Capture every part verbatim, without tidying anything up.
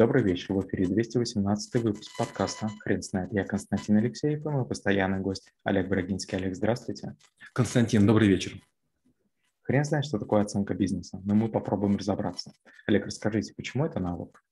Добрый вечер, в эфире двести восемнадцатый выпуск подкаста «Хрен Знает». Я Константин Алексеев и мой постоянный гость Олег Брагинский. Олег, здравствуйте. Константин, добрый вечер. Хрен знает, что такое оценка бизнеса, но мы попробуем разобраться. Олег, расскажите, почему это налог?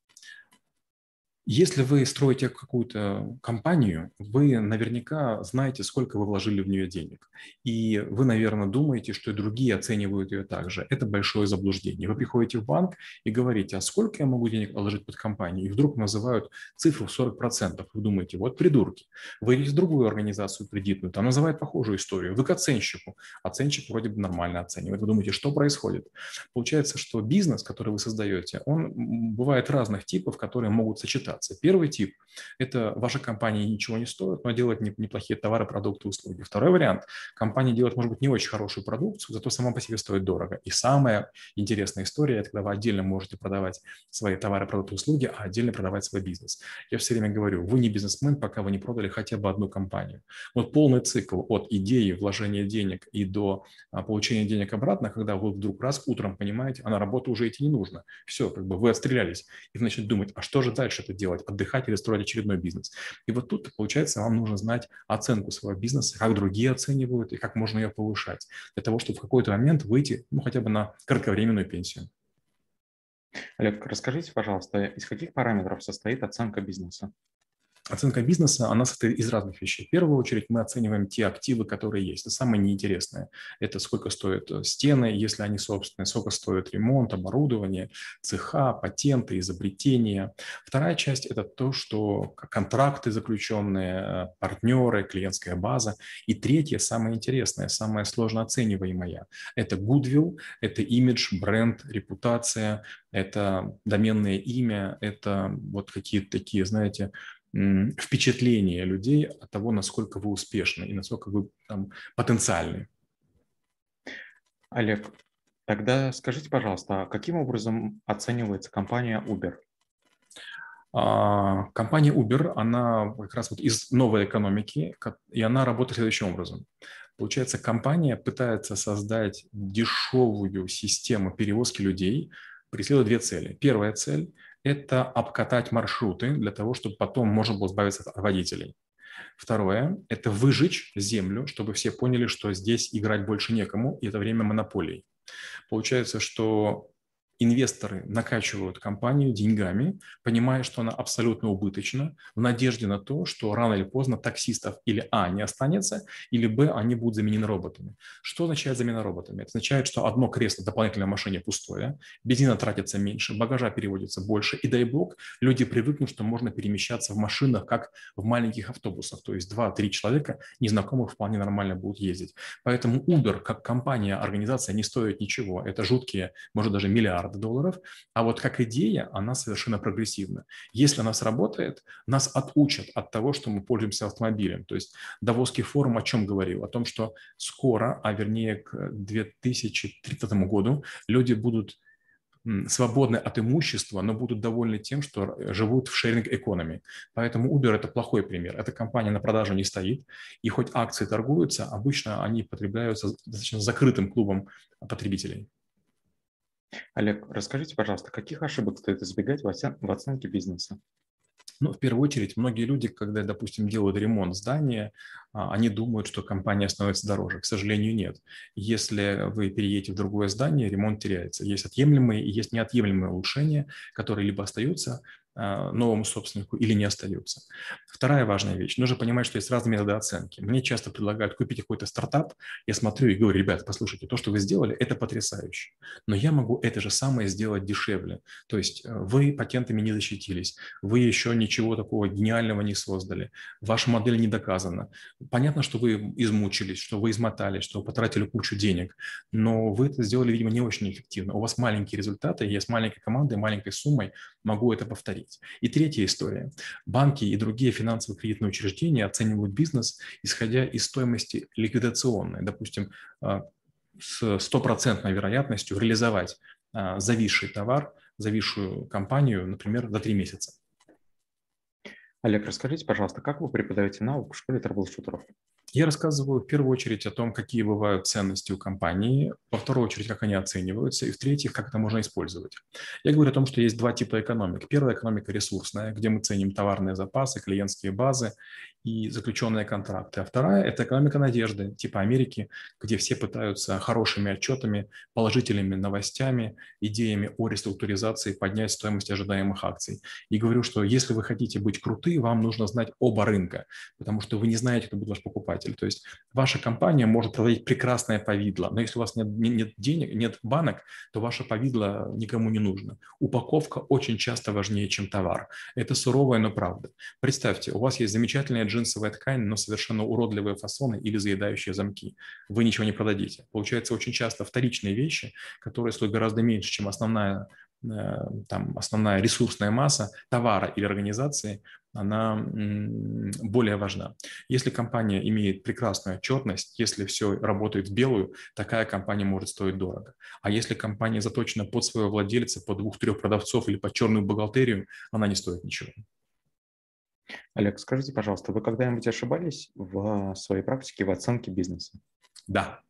Если вы строите какую-то компанию, вы наверняка знаете, сколько вы вложили в нее денег. И вы, наверное, думаете, что и другие оценивают ее так же. Это большое заблуждение. Вы приходите в банк и говорите, а сколько я могу денег положить под компанию? И вдруг называют цифру в сорок процентов. Вы думаете, вот придурки. Вы идете в другую организацию кредитную, там называют похожую историю. Вы к оценщику. Оценщик вроде бы нормально оценивает. Вы думаете, что происходит? Получается, что бизнес, который вы создаете, он бывает разных типов, которые могут сочетаться. Первый тип – это ваша компания ничего не стоит, но делает неплохие товары, продукты, услуги. Второй вариант – компания делает, может быть, не очень хорошую продукцию, зато сама по себе стоит дорого. И самая интересная история – это когда вы отдельно можете продавать свои товары, продукты, услуги, а отдельно продавать свой бизнес. Я все время говорю, вы не бизнесмен, пока вы не продали хотя бы одну компанию. Вот полный цикл от идеи вложения денег и до получения денег обратно, когда вы вдруг раз утром понимаете, а на работу уже идти не нужно. Все, как бы вы отстрелялись. И начнете думать, а что же дальше это делать? Отдыхать или строить очередной бизнес. И вот тут, получается, вам нужно знать оценку своего бизнеса, как другие оценивают и как можно ее повышать, для того, чтобы в какой-то момент выйти, ну, хотя бы на кратковременную пенсию. Олег, расскажите, пожалуйста, из каких параметров состоит оценка бизнеса? Оценка бизнеса, она состоит из разных вещей. В первую очередь мы оцениваем те активы, которые есть. Это самое неинтересное. Это сколько стоят стены, если они собственные, сколько стоит ремонт, оборудование, цеха, патенты, изобретения. Вторая часть – это то, что контракты заключенные, партнеры, клиентская база. И третье, самое интересное, самое сложно оцениваемое – это Goodwill, это имидж, бренд, репутация, это доменное имя, это вот какие-то такие, знаете, впечатление людей от того, насколько вы успешны и насколько вы там потенциальны. Олег, тогда скажите, пожалуйста, каким образом оценивается компания Uber? А, компания Uber, она как раз вот из новой экономики, и она работает следующим образом. Получается, компания пытается создать дешевую систему перевозки людей, преследуя две цели. Первая цель – это обкатать маршруты для того, чтобы потом можно было избавиться от водителей. Второе – это выжечь землю, чтобы все поняли, что здесь играть больше некому, и это время монополий. Получается, что инвесторы накачивают компанию деньгами, понимая, что она абсолютно убыточна, в надежде на то, что рано или поздно таксистов или а. не останется, или б. они будут заменены роботами. Что означает замена роботами? Это означает, что одно кресло дополнительно в машине пустое, бензина тратится меньше, багажа переводится больше, и дай бог, люди привыкнут, что можно перемещаться в машинах, как в маленьких автобусах, то есть два-три человека незнакомых вполне нормально будут ездить. Поэтому Uber как компания, организация не стоит ничего, это жуткие, может даже миллиарды долларов, а вот как идея, она совершенно прогрессивна. Если она сработает, нас отучат от того, что мы пользуемся автомобилем. То есть Давоский форум о чем говорил? О том, что скоро, а вернее к две тысячи тридцатому году люди будут свободны от имущества, но будут довольны тем, что живут в sharing-экономи. Поэтому Uber – это плохой пример. Эта компания на продажу не стоит, и хоть акции торгуются, обычно они потребляются достаточно закрытым клубом потребителей. Олег, расскажите, пожалуйста, каких ошибок стоит избегать в оценке бизнеса? Ну, в первую очередь, многие люди, когда, допустим, делают ремонт здания, они думают, что компания становится дороже. К сожалению, нет. Если вы переедете в другое здание, ремонт теряется. Есть отъемлемые и есть неотъемлемые улучшения, которые либо остаются новому собственнику или не остаются. Вторая важная вещь. Нужно понимать, что есть разные методы оценки. Мне часто предлагают купить какой-то стартап. Я смотрю и говорю, ребята, послушайте, то, что вы сделали, это потрясающе. Но я могу это же самое сделать дешевле. То есть вы патентами не защитились, вы еще ничего такого гениального не создали, ваша модель не доказана. Понятно, что вы измучились, что вы измотались, что вы потратили кучу денег, но вы это сделали, видимо, не очень эффективно. У вас маленькие результаты, я с маленькой командой, маленькой суммой могу это повторить. И третья история. Банки и другие финансово-кредитные учреждения оценивают бизнес, исходя из стоимости ликвидационной. Допустим, с стопроцентной вероятностью реализовать зависший товар, зависшую компанию, например, за три месяца. Олег, расскажите, пожалуйста, как вы преподаете науку в школе трабл-шутеров? Я рассказываю в первую очередь о том, какие бывают ценности у компании, во вторую очередь, как они оцениваются, и в-третьих, как это можно использовать. Я говорю о том, что есть два типа экономик. Первая экономика ресурсная, где мы ценим товарные запасы, клиентские базы и заключенные контракты. А вторая – это экономика надежды, типа Америки, где все пытаются хорошими отчетами, положительными новостями, идеями о реструктуризации поднять стоимость ожидаемых акций. И говорю, что если вы хотите быть круты, вам нужно знать оба рынка, потому что вы не знаете, кто будет ваш покупатель. То есть ваша компания может продавать прекрасное повидло, но если у вас нет, нет денег, нет банок, то ваше повидло никому не нужно. Упаковка очень часто важнее, чем товар. Это суровая, но правда. Представьте, у вас есть замечательная джинсовая ткань, но совершенно уродливые фасоны или заедающие замки. Вы ничего не продадите. Получается, очень часто вторичные вещи, которые стоят гораздо меньше, чем основная, там, основная ресурсная масса товара или организации, она более важна. Если компания имеет прекрасную отчетность, если все работает в белую, такая компания может стоить дорого. А если компания заточена под своего владельца, под двух-трех продавцов или под черную бухгалтерию, она не стоит ничего. Олег, скажите, пожалуйста, вы когда-нибудь ошибались в своей практике в оценке бизнеса? Да.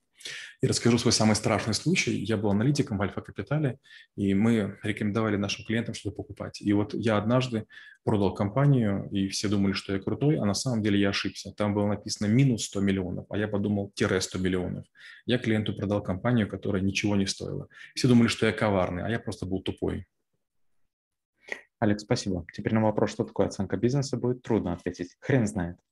И расскажу свой самый страшный случай. Я был аналитиком в Альфа-Капитале, и мы рекомендовали нашим клиентам что-то покупать. И вот я однажды продал компанию, и все думали, что я крутой, а на самом деле я ошибся. Там было написано минус сто миллионов, а я подумал тире сто миллионов. Я клиенту продал компанию, которая ничего не стоила. Все думали, что я коварный, а я просто был тупой. Олег, спасибо. Теперь на вопрос, что такое оценка бизнеса, будет трудно ответить. Хрен знает.